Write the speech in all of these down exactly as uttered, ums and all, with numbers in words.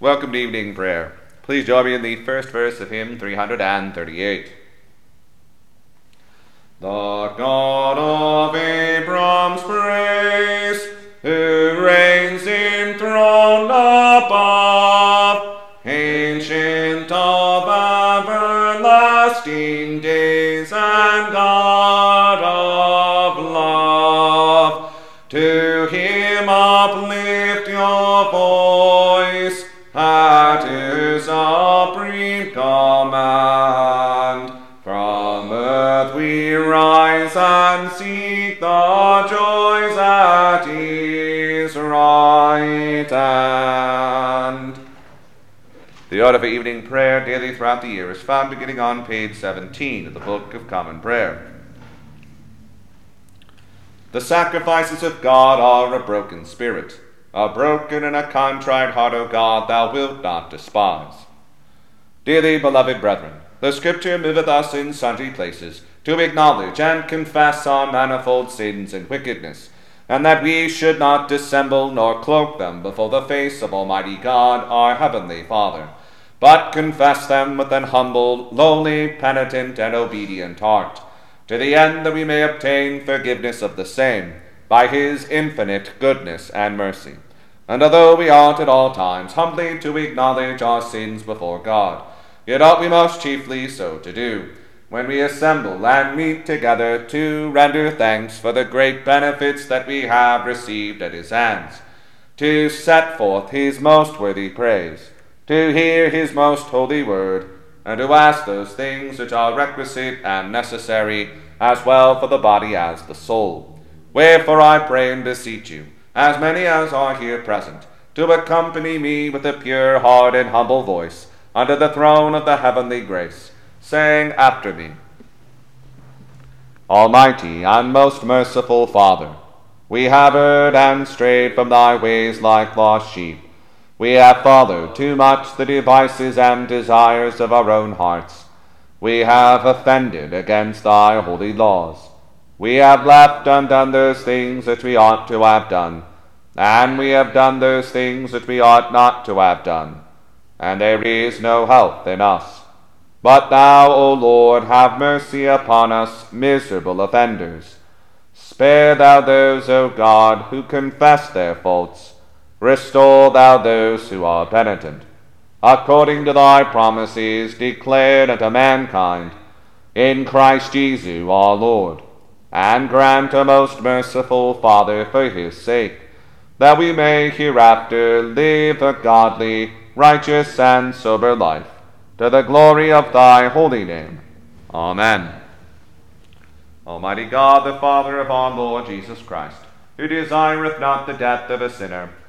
Welcome to evening prayer. Please join me in the first verse of hymn three hundred thirty-eight. The God of Abram's praise, who reigns enthroned above, ancient of everlasting days and God of love, to him uplift your voice at his supreme command. From earth we rise and seek the joys at his right hand. The order for evening prayer daily throughout the year is found beginning on page seventeen of the Book of Common Prayer. The sacrifices of God are a broken spirit. A broken and a contrite heart, O God, thou wilt not despise. Dearly beloved brethren, the Scripture moveth us in sundry places to acknowledge and confess our manifold sins and wickedness, and that we should not dissemble nor cloak them before the face of Almighty God, our Heavenly Father, but confess them with an humble, lowly, penitent, and obedient heart, to the end that we may obtain forgiveness of the same, by his infinite goodness and mercy. And although we ought at all times humbly to acknowledge our sins before God, yet ought we most chiefly so to do, when we assemble and meet together to render thanks for the great benefits that we have received at his hands, to set forth his most worthy praise, to hear his most holy word, and to ask those things which are requisite and necessary, as well for the body as the soul. Wherefore I pray and beseech you, as many as are here present, to accompany me with a pure heart and humble voice, under the throne of the heavenly grace, saying after me, Almighty and most merciful Father, we have erred and strayed from thy ways like lost sheep. We have followed too much the devices and desires of our own hearts. We have offended against thy holy laws. We have left undone those things that we ought to have done, and we have done those things that we ought not to have done, and there is no health in us. But thou, O Lord, have mercy upon us, miserable offenders. Spare thou those, O God, who confess their faults. Restore thou those who are penitent, according to thy promises declared unto mankind, in Christ Jesus our Lord. And grant, O most merciful Father, for his sake, that we may hereafter live a godly, righteous, and sober life, to the glory of thy holy name. Amen. Almighty God, the Father of our Lord Jesus Christ, who desireth not the death of a sinner,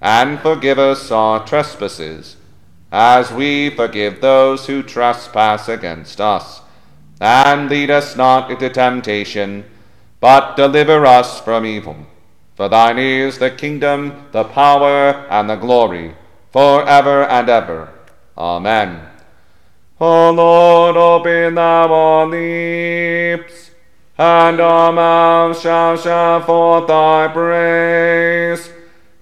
and forgive us our trespasses, as we forgive those who trespass against us. And lead us not into temptation, but deliver us from evil. For thine is the kingdom, the power, and the glory, forever and ever. Amen. O Lord, open thou our lips, and our mouth shall shout forth thy praise.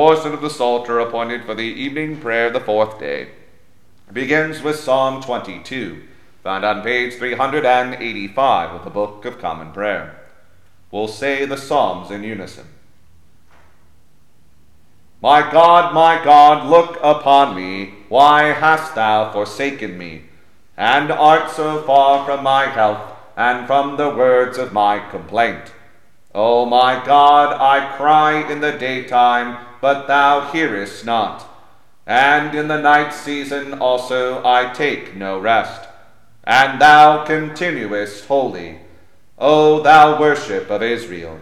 portion of the Psalter appointed for the evening prayer the fourth day. It begins with Psalm twenty-two, found on page three hundred eighty-five of the Book of Common Prayer. We'll say the Psalms in unison. My God, my God, look upon me, why hast thou forsaken me? And art so far from my health, and from the words of my complaint. O my God, I cry in the daytime, but thou hearest not. And in the night season also I take no rest. And thou continuest holy. O thou worship of Israel,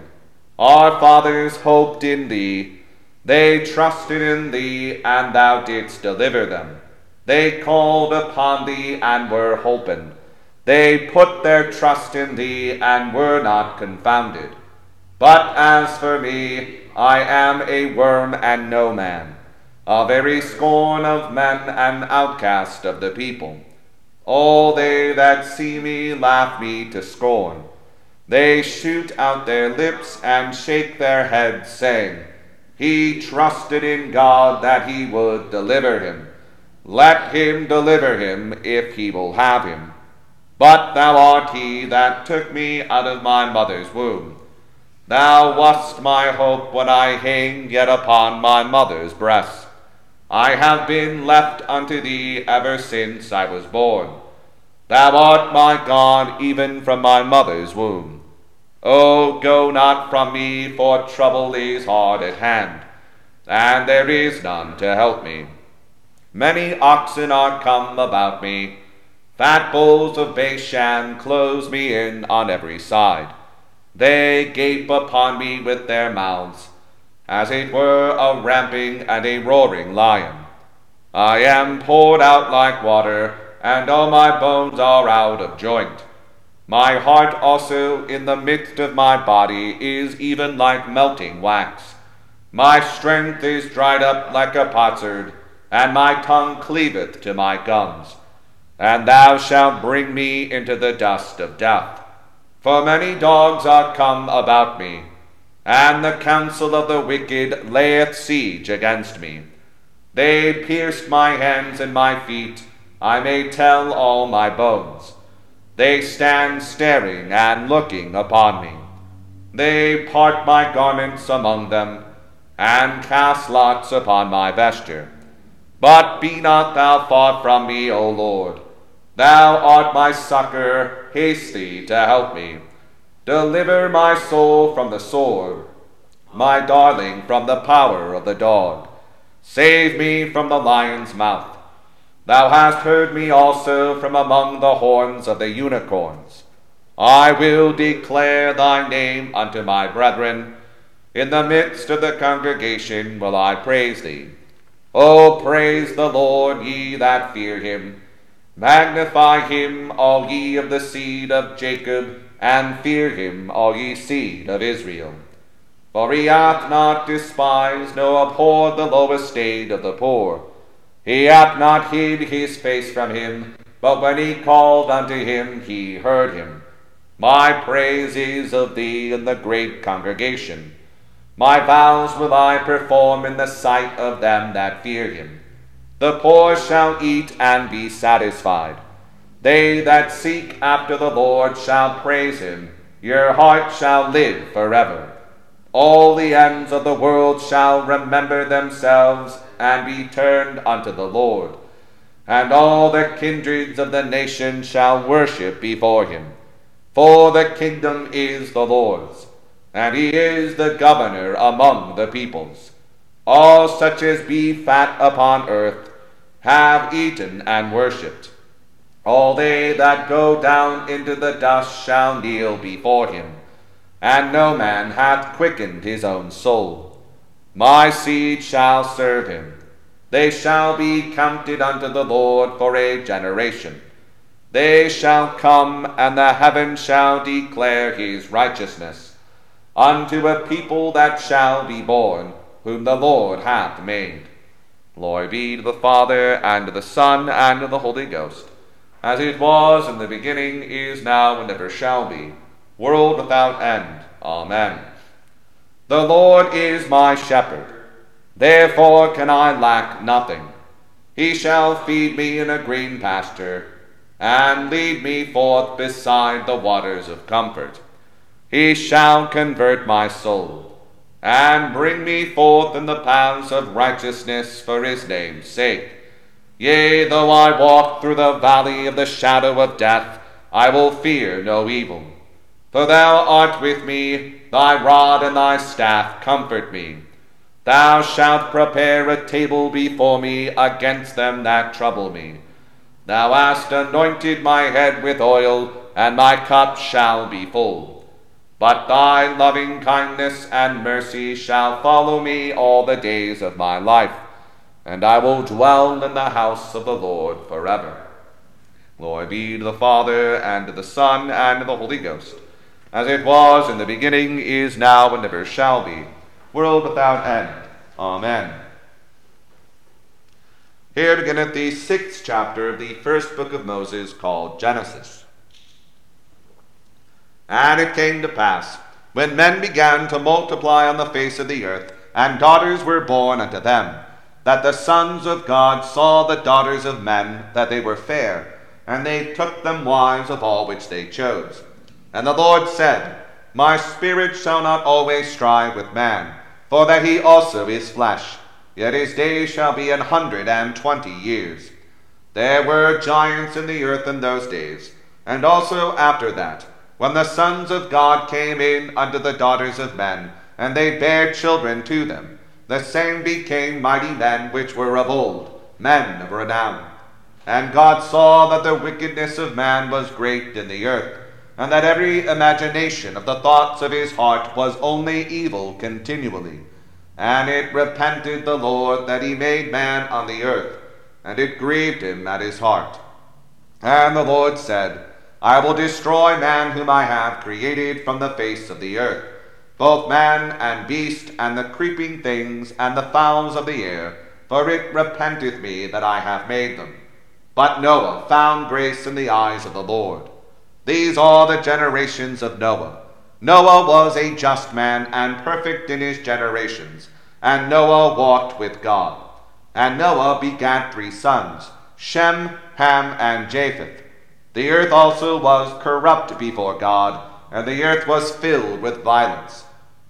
our fathers hoped in thee. They trusted in thee, and thou didst deliver them. They called upon thee and were holpen. They put their trust in thee and were not confounded. But as for me, I am a worm and no man, a very scorn of men and outcast of the people. All they that see me laugh me to scorn. They shoot out their lips and shake their heads, saying, He trusted in God that he would deliver him. Let him deliver him, if he will have him. But thou art he that took me out of my mother's womb. Thou wast my hope when I hang yet upon my mother's breast. I have been left unto thee ever since I was born. Thou art my God even from my mother's womb. O go not from me, for trouble is hard at hand, and there is none to help me. Many oxen are come about me. Fat bulls of Bashan close me in on every side. They gape upon me with their mouths, as it were a ramping and a roaring lion. I am poured out like water, and all my bones are out of joint. My heart also in the midst of my body is even like melting wax. My strength is dried up like a potsherd, and my tongue cleaveth to my gums. And thou shalt bring me into the dust of death. For many dogs are come about me, and the counsel of the wicked layeth siege against me. They pierced my hands and my feet, I may tell all my bones. They stand staring and looking upon me. They part my garments among them, and cast lots upon my vesture. But be not thou far from me, O Lord. Thou art my succor, haste thee to help me. Deliver my soul from the sword, my darling from the power of the dog. Save me from the lion's mouth. Thou hast heard me also from among the horns of the unicorns. I will declare thy name unto my brethren. In the midst of the congregation will I praise thee. O praise the Lord, ye that fear him. Magnify him, all ye of the seed of Jacob, and fear him, all ye seed of Israel. For he hath not despised, nor abhorred the low estate of the poor. He hath not hid his face from him, but when he called unto him, he heard him. My praise is of thee in the great congregation. My vows will I perform in the sight of them that fear him. The poor shall eat and be satisfied. They that seek after the Lord shall praise him. Your heart shall live forever. All the ends of the world shall remember themselves and be turned unto the Lord. And all the kindreds of the nation shall worship before him. For the kingdom is the Lord's, and he is the governor among the peoples. All such as be fat upon earth have eaten and worshipped. All they that go down into the dust shall kneel before him, and no man hath quickened his own soul. My seed shall serve him. They shall be counted unto the Lord for a generation. They shall come, and the heavens shall declare his righteousness, unto a people that shall be born, whom the Lord hath made. Glory be to the Father, and to the Son, and to the Holy Ghost, as it was in the beginning, is now, and ever shall be, world without end. Amen. The Lord is my shepherd. Therefore can I lack nothing. He shall feed me in a green pasture, and lead me forth beside the waters of comfort. He shall convert my soul, and bring me forth in the paths of righteousness for his name's sake. Yea, though I walk through the valley of the shadow of death, I will fear no evil. For thou art with me, thy rod and thy staff comfort me. Thou shalt prepare a table before me against them that trouble me. Thou hast anointed my head with oil, and my cup shall be full. But thy loving kindness and mercy shall follow me all the days of my life, and I will dwell in the house of the Lord forever. Glory be to the Father, and to the Son, and to the Holy Ghost, as it was in the beginning, is now, and ever shall be, world without end. Amen. Here beginneth the sixth chapter of the first book of Moses, called Genesis. And it came to pass, when men began to multiply on the face of the earth, and daughters were born unto them, that the sons of God saw the daughters of men, that they were fair, and they took them wives of all which they chose. And the Lord said, My spirit shall not always strive with man, for that he also is flesh. Yet his days shall be an hundred and twenty years. There were giants in the earth in those days, and also after that, when the sons of God came in unto the daughters of men, and they bare children to them, the same became mighty men which were of old, men of renown. And God saw that the wickedness of man was great in the earth, and that every imagination of the thoughts of his heart was only evil continually. And it repented the Lord that he made man on the earth, and it grieved him at his heart. And the Lord said, I will destroy man whom I have created from the face of the earth, both man and beast, and the creeping things, and the fowls of the air, for it repenteth me that I have made them. But Noah found grace in the eyes of the Lord. These are the generations of Noah. Noah was a just man, and perfect in his generations, and Noah walked with God. And Noah begat three sons, Shem, Ham, and Japheth. The earth also was corrupt before God, and the earth was filled with violence.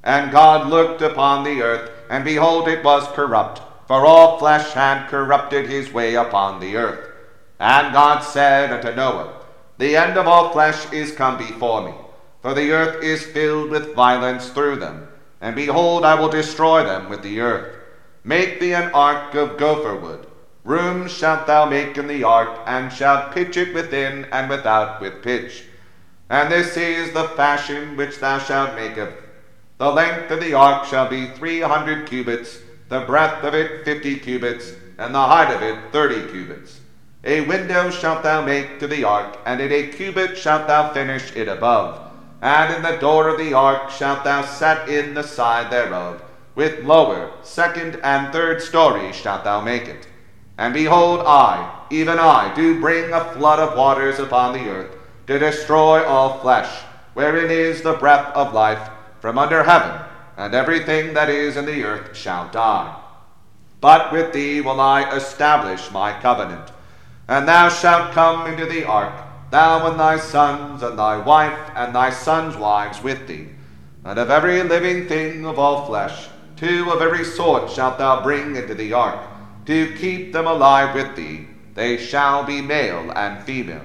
And God looked upon the earth, and behold, it was corrupt, for all flesh had corrupted his way upon the earth. And God said unto Noah, The end of all flesh is come before me, for the earth is filled with violence through them, and behold, I will destroy them with the earth. Make thee an ark of gopher wood. Rooms shalt thou make in the ark, and shalt pitch it within and without with pitch. And this is the fashion which thou shalt make of it. The length of the ark shall be three hundred cubits, the breadth of it fifty cubits, and the height of it thirty cubits. A window shalt thou make to the ark, and in a cubit shalt thou finish it above. And in the door of the ark shalt thou set in the side thereof. With lower, second, and third stories shalt thou make it. And behold, I, even I, do bring a flood of waters upon the earth, to destroy all flesh, wherein is the breath of life, from under heaven, and everything that is in the earth shall die. But with thee will I establish my covenant. And thou shalt come into the ark, thou and thy sons, and thy wife, and thy sons' wives with thee. And of every living thing of all flesh, two of every sort shalt thou bring into the ark, to keep them alive with thee. They shall be male and female,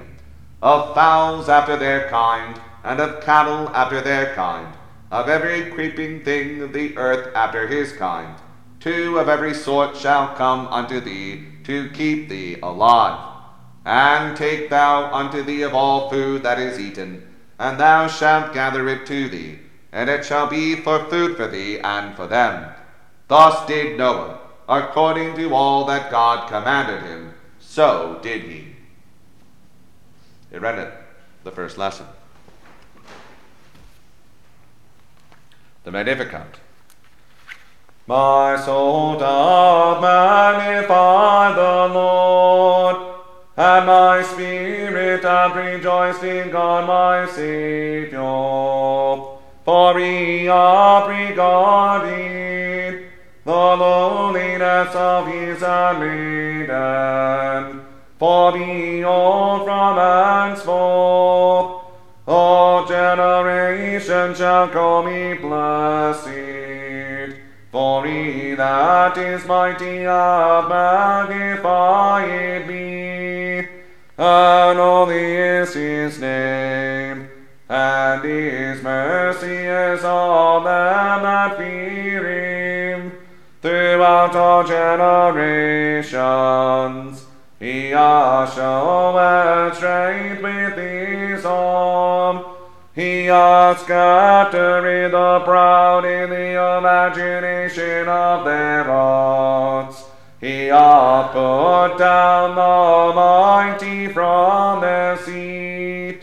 of fowls after their kind, and of cattle after their kind, of every creeping thing of the earth after his kind. Two of every sort shall come unto thee, to keep thee alive. And take thou unto thee of all food that is eaten, and thou shalt gather it to thee, and it shall be for food for thee and for them. Thus did Noah, according to all that God commanded him, so did he. It read the first lesson. The Magnificat. My soul doth magnify the Lord, and my spirit hath rejoiced in God my Saviour, for he hath regarded the lowliness of his handmaiden. For behold, from henceforth all generations shall call me blessed. For he that is mighty hath magnified me, and holy is his name. And his mercy is on them that fear him throughout all generations. He hath shown strength with his arm. He hath scattered the proud in the imagination of their hearts. He hath put down the mighty from their seat,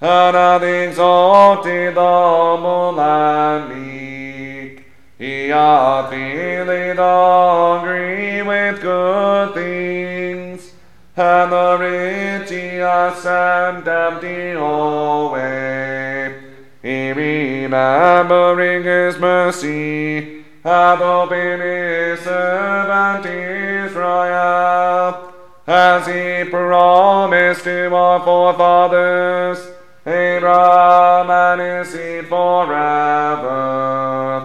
and hath exalted the humble and meek. He hath filled the hungry with good things, and the rich he hath sent empty away. He, remembering his mercy, hath opened his servant Israel, as he promised to our forefathers, Abraham and his seed forever.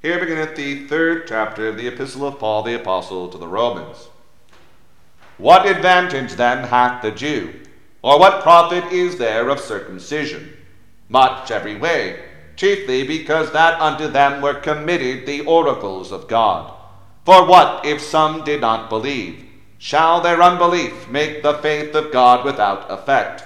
Here beginneth the third chapter of the Epistle of Paul the Apostle to the Romans. What advantage then hath the Jew? Or what profit is there of circumcision? Much every way, chiefly because that unto them were committed the oracles of God. For what if some did not believe? Shall their unbelief make the faith of God without effect?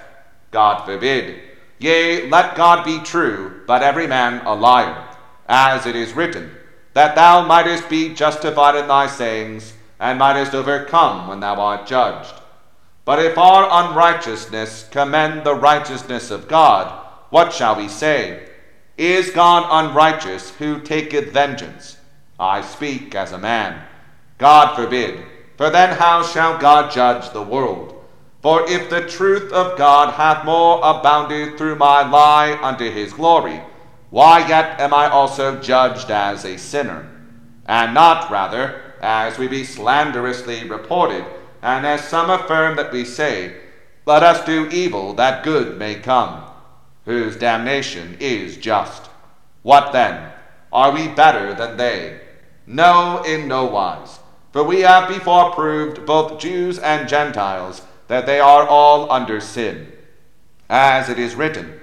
God forbid. Yea, let God be true, but every man a liar. As it is written, that thou mightest be justified in thy sayings, and mightest overcome when thou art judged. But if our unrighteousness commend the righteousness of God, what shall we say? Is God unrighteous, who taketh vengeance? I speak as a man. God forbid, for then how shall God judge the world? For if the truth of God hath more abounded through my lie unto his glory, why yet am I also judged as a sinner? And not rather, as we be slanderously reported, and as some affirm that we say, let us do evil that good may come, whose damnation is just. What then? Are we better than they? No, in no wise. For we have before proved, both Jews and Gentiles, that they are all under sin. As it is written,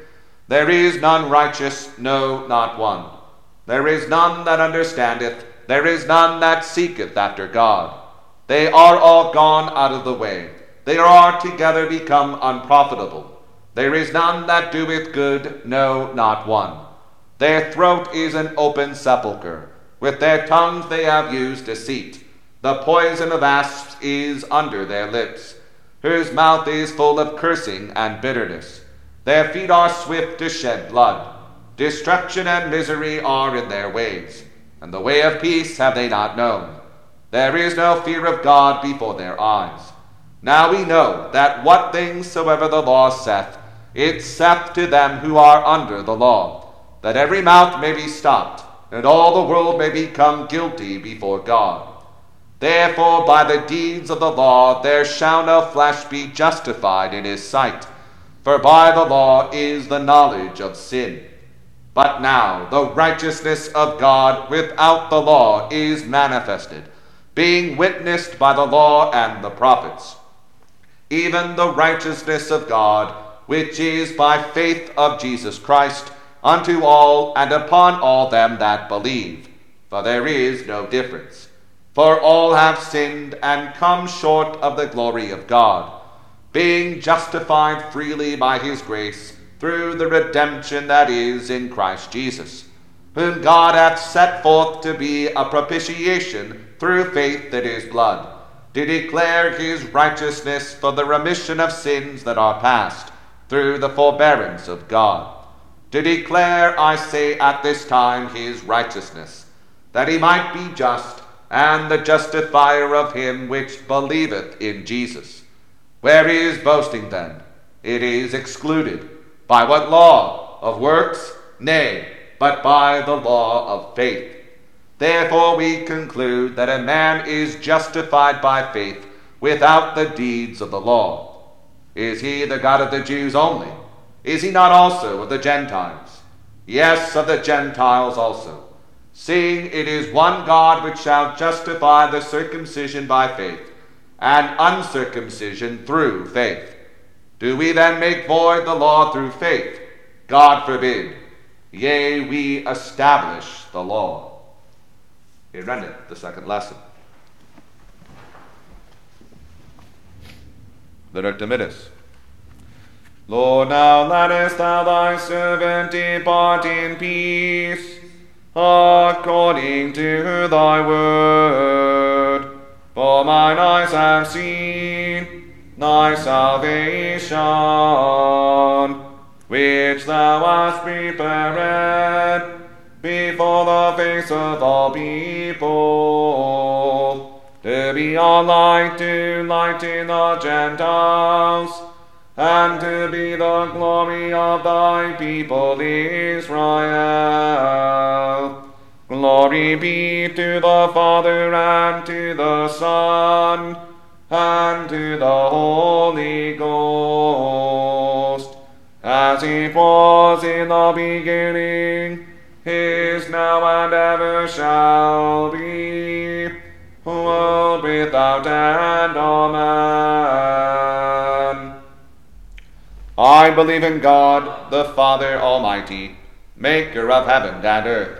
there is none righteous, no, not one. There is none that understandeth, there is none that seeketh after God. They are all gone out of the way, they are together become unprofitable. There is none that doeth good, no, not one. Their throat is an open sepulchre, with their tongues they have used deceit. The poison of asps is under their lips, whose mouth is full of cursing and bitterness. Their feet are swift to shed blood. Destruction and misery are in their ways, and the way of peace have they not known. There is no fear of God before their eyes. Now we know that what things soever the law saith, it saith to them who are under the law, that every mouth may be stopped, and all the world may become guilty before God. Therefore by the deeds of the law there shall no flesh be justified in his sight, for by the law is the knowledge of sin. But now the righteousness of God without the law is manifested, being witnessed by the law and the prophets, even the righteousness of God, which is by faith of Jesus Christ, unto all and upon all them that believe. For there is no difference. For all have sinned and come short of the glory of God, being justified freely by his grace through the redemption that is in Christ Jesus, whom God hath set forth to be a propitiation through faith in his blood, to declare his righteousness for the remission of sins that are past, through the forbearance of God. To declare, I say, at this time his righteousness, that he might be just, and the justifier of him which believeth in Jesus. Where is boasting then? It is excluded. By what law? Of works? Nay, but by the law of faith. Therefore we conclude that a man is justified by faith without the deeds of the law. Is he the God of the Jews only? Is he not also of the Gentiles? Yes, of the Gentiles also. Seeing it is one God which shall justify the circumcision by faith, and uncircumcision through faith. Do we then make void the law through faith? God forbid. Yea, we establish the law. Here endeth the second lesson. The Rectiminus. Lord, now lettest thou thy servant depart in peace, according to thy word. For mine eyes have seen thy salvation, which thou hast prepared before the face of all people, to be a light to lighten the Gentiles, and to be the glory of thy people Israel. Glory be to the Father, and to the Son, and to the Holy Ghost, as it was in the beginning, is now, and ever shall be, world without end. Amen. I believe in God, the Father Almighty, maker of heaven and earth,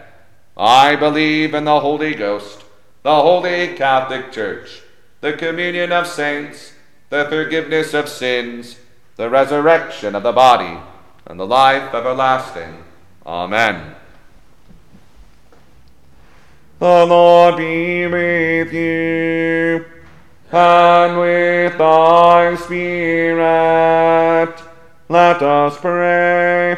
I believe in the Holy Ghost, the Holy Catholic Church, the communion of saints, the forgiveness of sins, the resurrection of the body, and the life everlasting. Amen. The Lord be with you, and with thy spirit. Let us pray.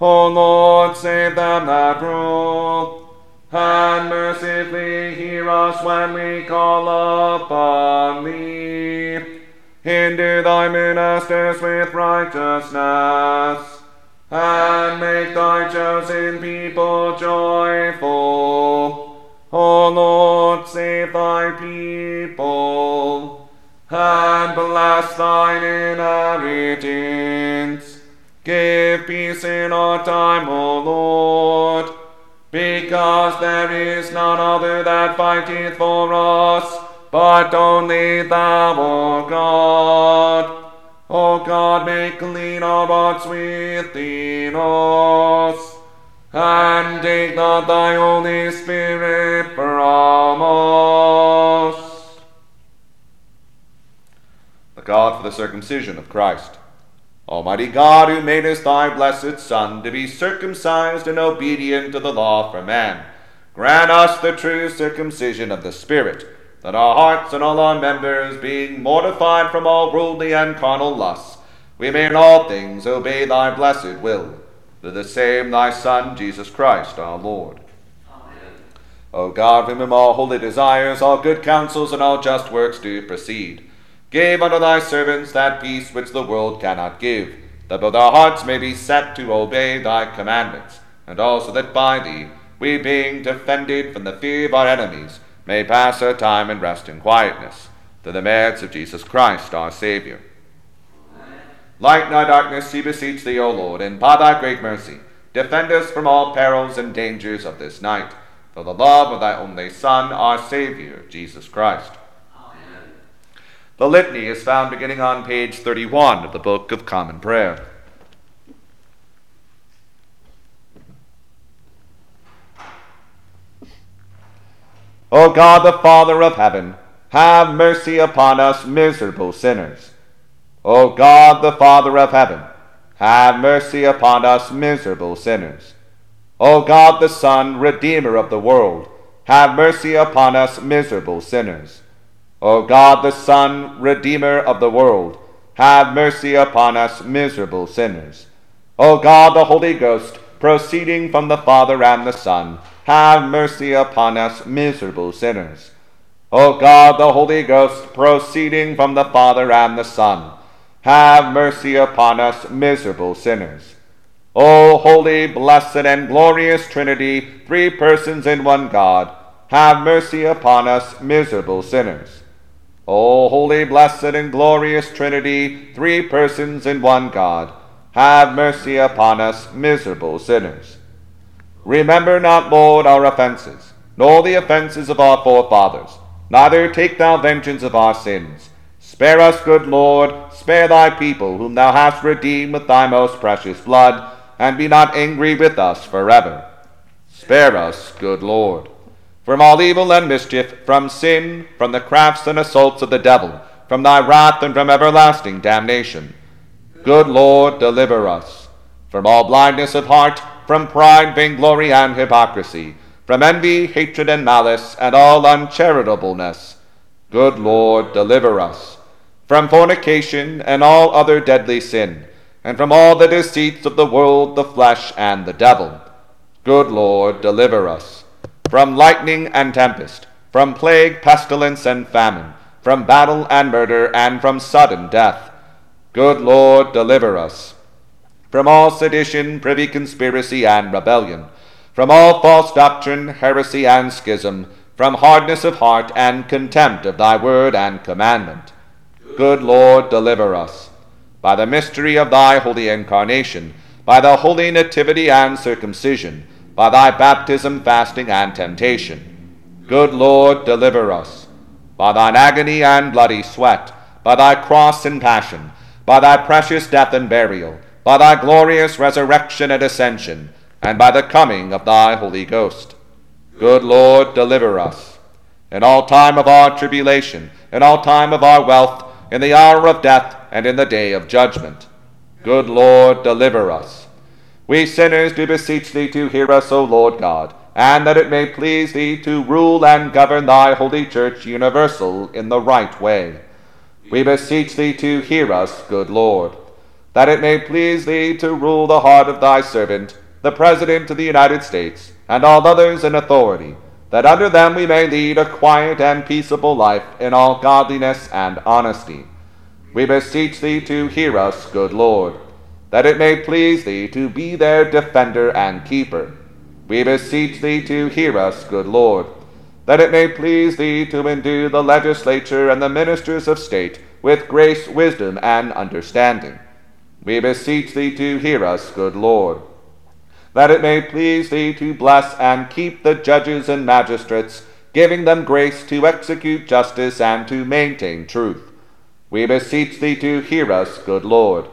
O Lord, save them that rule, and mercifully hear us when we call upon thee. Endue thy ministers with righteousness, and make thy chosen people joyful. O Lord, save thy people, and bless thine inheritance. Give peace in our time, O Lord, because there is none other that fighteth for us, but only thou, O God. O God, make clean our hearts within us, and take not thy Holy Spirit from us. The God for the circumcision of Christ. Almighty God, who madest thy blessed Son to be circumcised and obedient to the law for man, grant us the true circumcision of the Spirit, that our hearts and all our members, being mortified from all worldly and carnal lusts, we may in all things obey thy blessed will. Through the same thy Son, Jesus Christ, our Lord. Amen. O God, from whom all holy desires, all good counsels, and all just works do proceed, give unto thy servants that peace which the world cannot give, that both our hearts may be set to obey thy commandments, and also that by thee, we being defended from the fear of our enemies, may pass our time in rest and quietness, through the merits of Jesus Christ our Saviour. Amen. Lighten our darkness, we beseech thee, O Lord, and by thy great mercy, defend us from all perils and dangers of this night, for the love of thy only Son, our Saviour, Jesus Christ. Amen. The Litany is found beginning on page thirty-one of the Book of Common Prayer. O God, the Father of heaven, have mercy upon us miserable sinners. O God, the Father of heaven, have mercy upon us miserable sinners. O God, the Son, Redeemer of the world, have mercy upon us miserable sinners. O God, the Son, Redeemer of the world, have mercy upon us miserable sinners. O God, the Holy Ghost, proceeding from the Father and the Son, have mercy upon us miserable sinners. O God, the Holy Ghost, proceeding from the Father and the Son, have mercy upon us miserable sinners. O holy, blessed, and glorious Trinity, three persons in one God, have mercy upon us miserable sinners. O holy, blessed, and glorious Trinity, three persons in one God, have mercy upon us miserable sinners. Remember not, Lord, our offences, nor the offences of our forefathers, neither take thou vengeance of our sins. Spare us, good Lord, spare thy people, whom thou hast redeemed with thy most precious blood, and be not angry with us forever. Spare us, good Lord, from all evil and mischief, from sin, from the crafts and assaults of the devil, from thy wrath and from everlasting damnation. Good Lord, deliver us from all blindness of heart, from pride, vainglory, and hypocrisy, from envy, hatred, and malice, and all uncharitableness. Good Lord, deliver us from fornication and all other deadly sin, and from all the deceits of the world, the flesh, and the devil. Good Lord, deliver us from lightning and tempest, from plague, pestilence, and famine, from battle and murder, and from sudden death. Good Lord, deliver us from all sedition, privy conspiracy, and rebellion, from all false doctrine, heresy, and schism, from hardness of heart and contempt of thy word and commandment. Good Lord, deliver us by the mystery of thy holy incarnation, by the holy nativity and circumcision, by thy baptism, fasting, and temptation. Good Lord, deliver us by thine agony and bloody sweat, by thy cross and passion, by thy precious death and burial, by thy glorious resurrection and ascension, and by the coming of thy Holy Ghost. Good Lord, deliver us in all time of our tribulation, in all time of our wealth, in the hour of death, and in the day of judgment. Good Lord, deliver us. We sinners do beseech thee to hear us, O Lord God, and that it may please thee to rule and govern thy holy church universal in the right way. We beseech thee to hear us, good Lord, that it may please thee to rule the heart of thy servant, the President of the United States, and all others in authority, that under them we may lead a quiet and peaceable life in all godliness and honesty. We beseech thee to hear us, good Lord, that it may please thee to be their defender and keeper. We beseech thee to hear us, good Lord, that it may please thee to endue the legislature and the ministers of state with grace, wisdom, and understanding. We beseech thee to hear us, good Lord, that it may please thee to bless and keep the judges and magistrates, giving them grace to execute justice and to maintain truth. we beseech thee to hear us, good Lord,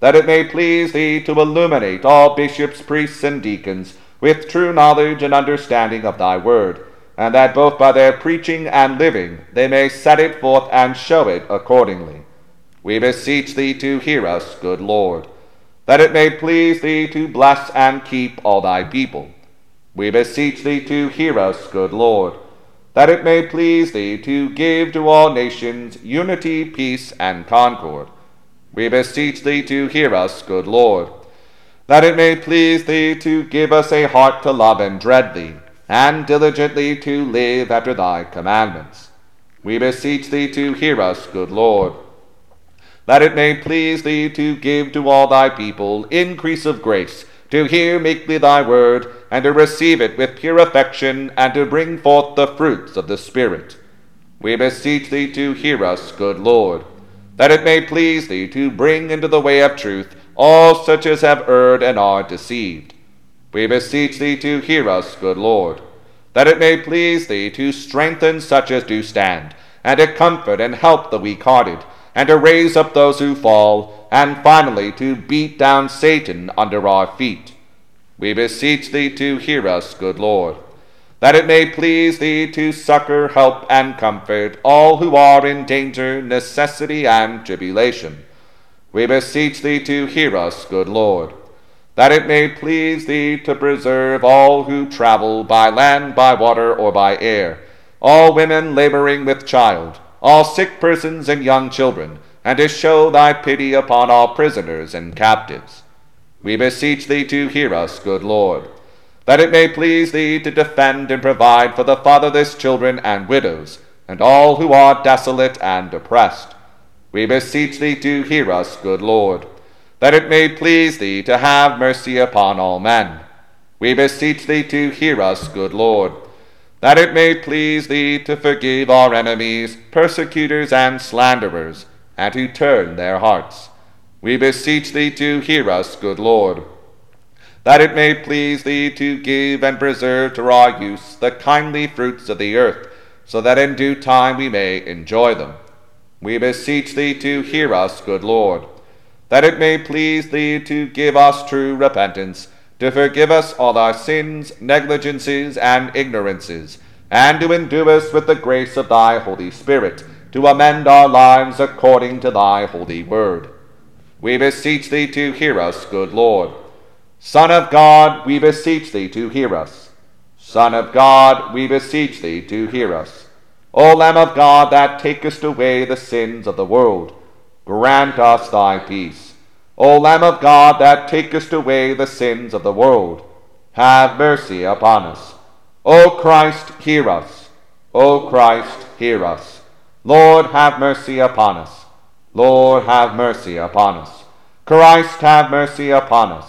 that it may please thee to illuminate all bishops, priests, and deacons with true knowledge and understanding of thy word, and that both by their preaching and living they may set it forth and show it accordingly. We beseech thee to hear us, good Lord, that it may please thee to bless and keep all thy people. We beseech thee to hear us, good Lord, that it may please thee to give to all nations unity, peace, and concord. We beseech thee to hear us, good Lord, that it may please thee to give us a heart to love and dread thee, and diligently to live after thy commandments. We beseech thee to hear us, good Lord, that it may please thee to give to all thy people increase of grace, to hear meekly thy word, and to receive it with pure affection, and to bring forth the fruits of the Spirit. We beseech thee to hear us, good Lord, that it may please thee to bring into the way of truth all such as have erred and are deceived. We beseech thee to hear us, good Lord, that it may please thee to strengthen such as do stand, and to comfort and help the weak-hearted, and to raise up those who fall, and finally to beat down Satan under our feet. We beseech thee to hear us, good Lord, that it may please thee to succor, help, and comfort all who are in danger, necessity, and tribulation. We beseech thee to hear us, good Lord, that it may please thee to preserve all who travel by land, by water, or by air, all women laboring with child, all sick persons and young children, and to show thy pity upon all prisoners and captives. We beseech thee to hear us, good Lord, that it may please thee to defend and provide for the fatherless children and widows, and all who are desolate and oppressed. We beseech thee to hear us, good Lord, that it may please thee to have mercy upon all men. We beseech thee to hear us, good Lord, that it may please thee to forgive our enemies, persecutors, and slanderers, and to turn their hearts. We beseech thee to hear us, good Lord, that it may please thee to give and preserve to our use the kindly fruits of the earth, so that in due time we may enjoy them. We beseech thee to hear us, good Lord, that it may please thee to give us true repentance, to forgive us all our sins, negligences, and ignorances, and to endue us with the grace of thy Holy Spirit, to amend our lives according to thy holy word. We beseech thee to hear us, good Lord. Son of God, we beseech thee to hear us. Son of God, we beseech thee to hear us. O Lamb of God, that takest away the sins of the world, grant us thy peace. O Lamb of God, that takest away the sins of the world, have mercy upon us. O Christ, hear us. O Christ, hear us. Lord, have mercy upon us. Lord, have mercy upon us. Christ, have mercy upon us.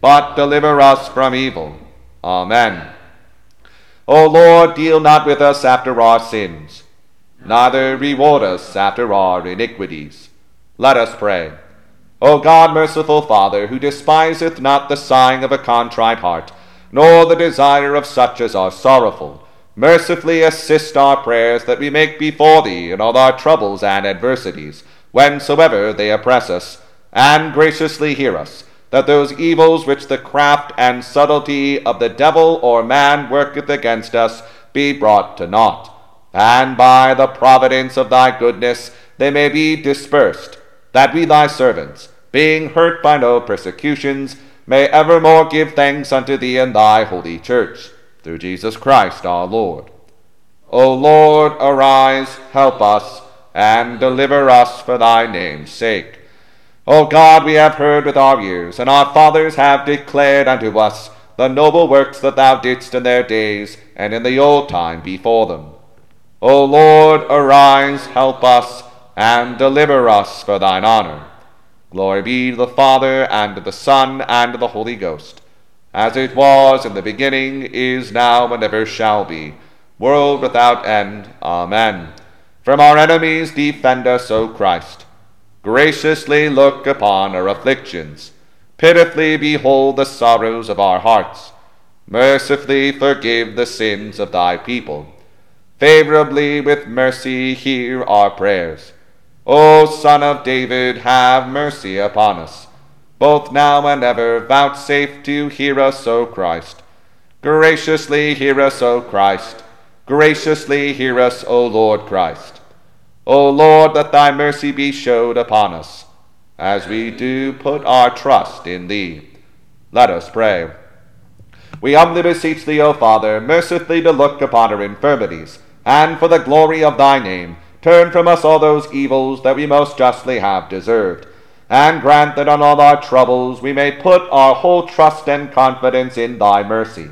but deliver us from evil. Amen. O Lord, deal not with us after our sins, neither reward us after our iniquities. Let us pray. O God, merciful Father, who despiseth not the sighing of a contrite heart, nor the desire of such as are sorrowful, mercifully assist our prayers that we make before thee in all our troubles and adversities, whensoever they oppress us, and graciously hear us, that those evils which the craft and subtlety of the devil or man worketh against us be brought to naught, and by the providence of thy goodness they may be dispersed, that we thy servants, being hurt by no persecutions, may evermore give thanks unto thee and thy holy church, through Jesus Christ our Lord. O Lord, arise, help us, and deliver us for thy name's sake. O God, we have heard with our ears, and our fathers have declared unto us the noble works that thou didst in their days, and in the old time before them. O Lord, arise, help us, and deliver us for thine honor. Glory be to the Father, and to the Son, and to the Holy Ghost, as it was in the beginning, is now, and ever shall be, world without end. Amen. From our enemies defend us, O Christ. Graciously look upon our afflictions. Pitifully behold the sorrows of our hearts. Mercifully forgive the sins of thy people. Favorably with mercy hear our prayers. O Son of David, have mercy upon us. Both now and ever vouchsafe to hear us, O Christ. Graciously hear us, O Christ. Graciously hear us, O Lord Christ. O Lord, let thy mercy be showed upon us, as we do put our trust in thee. Let us pray. We humbly beseech thee, O Father, mercifully to look upon our infirmities, and for the glory of thy name, turn from us all those evils that we most justly have deserved, and grant that on all our troubles we may put our whole trust and confidence in thy mercy,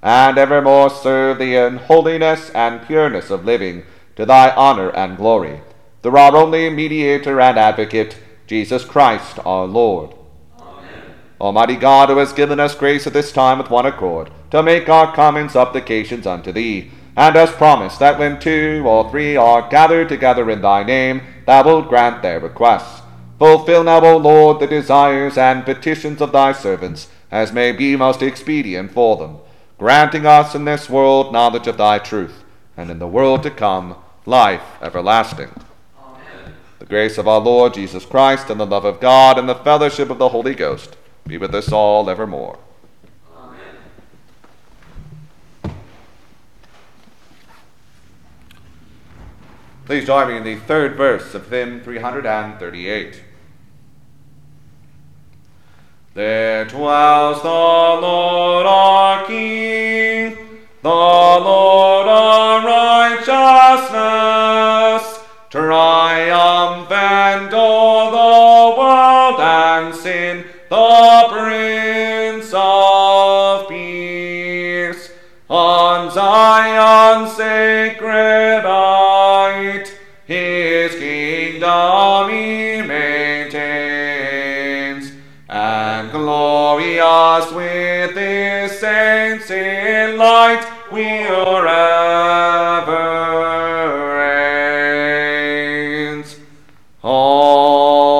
and evermore serve thee in holiness and pureness of living, to thy honor and glory, through our only mediator and advocate, Jesus Christ our Lord. Amen. Almighty God, who has given us grace at this time with one accord, to make our common supplications unto thee, and hast promised that when two or three are gathered together in thy name, thou wilt grant their requests. Fulfill now, O Lord, the desires and petitions of thy servants, as may be most expedient for them, granting us in this world knowledge of thy truth, and in the world to come life everlasting. Amen. The grace of our Lord Jesus Christ, and the love of God, and the fellowship of the Holy Ghost be with us all evermore. Amen. Please join me in the third verse of hymn three thirty-eight. There dwells the Lord our King, the Lord our righteousness, triumphant o'er the world and sin, the Prince of Peace. On Zion's sacred height, his kingdom he maintains, and glorious with his saints in light, we'll ever reign. Oh.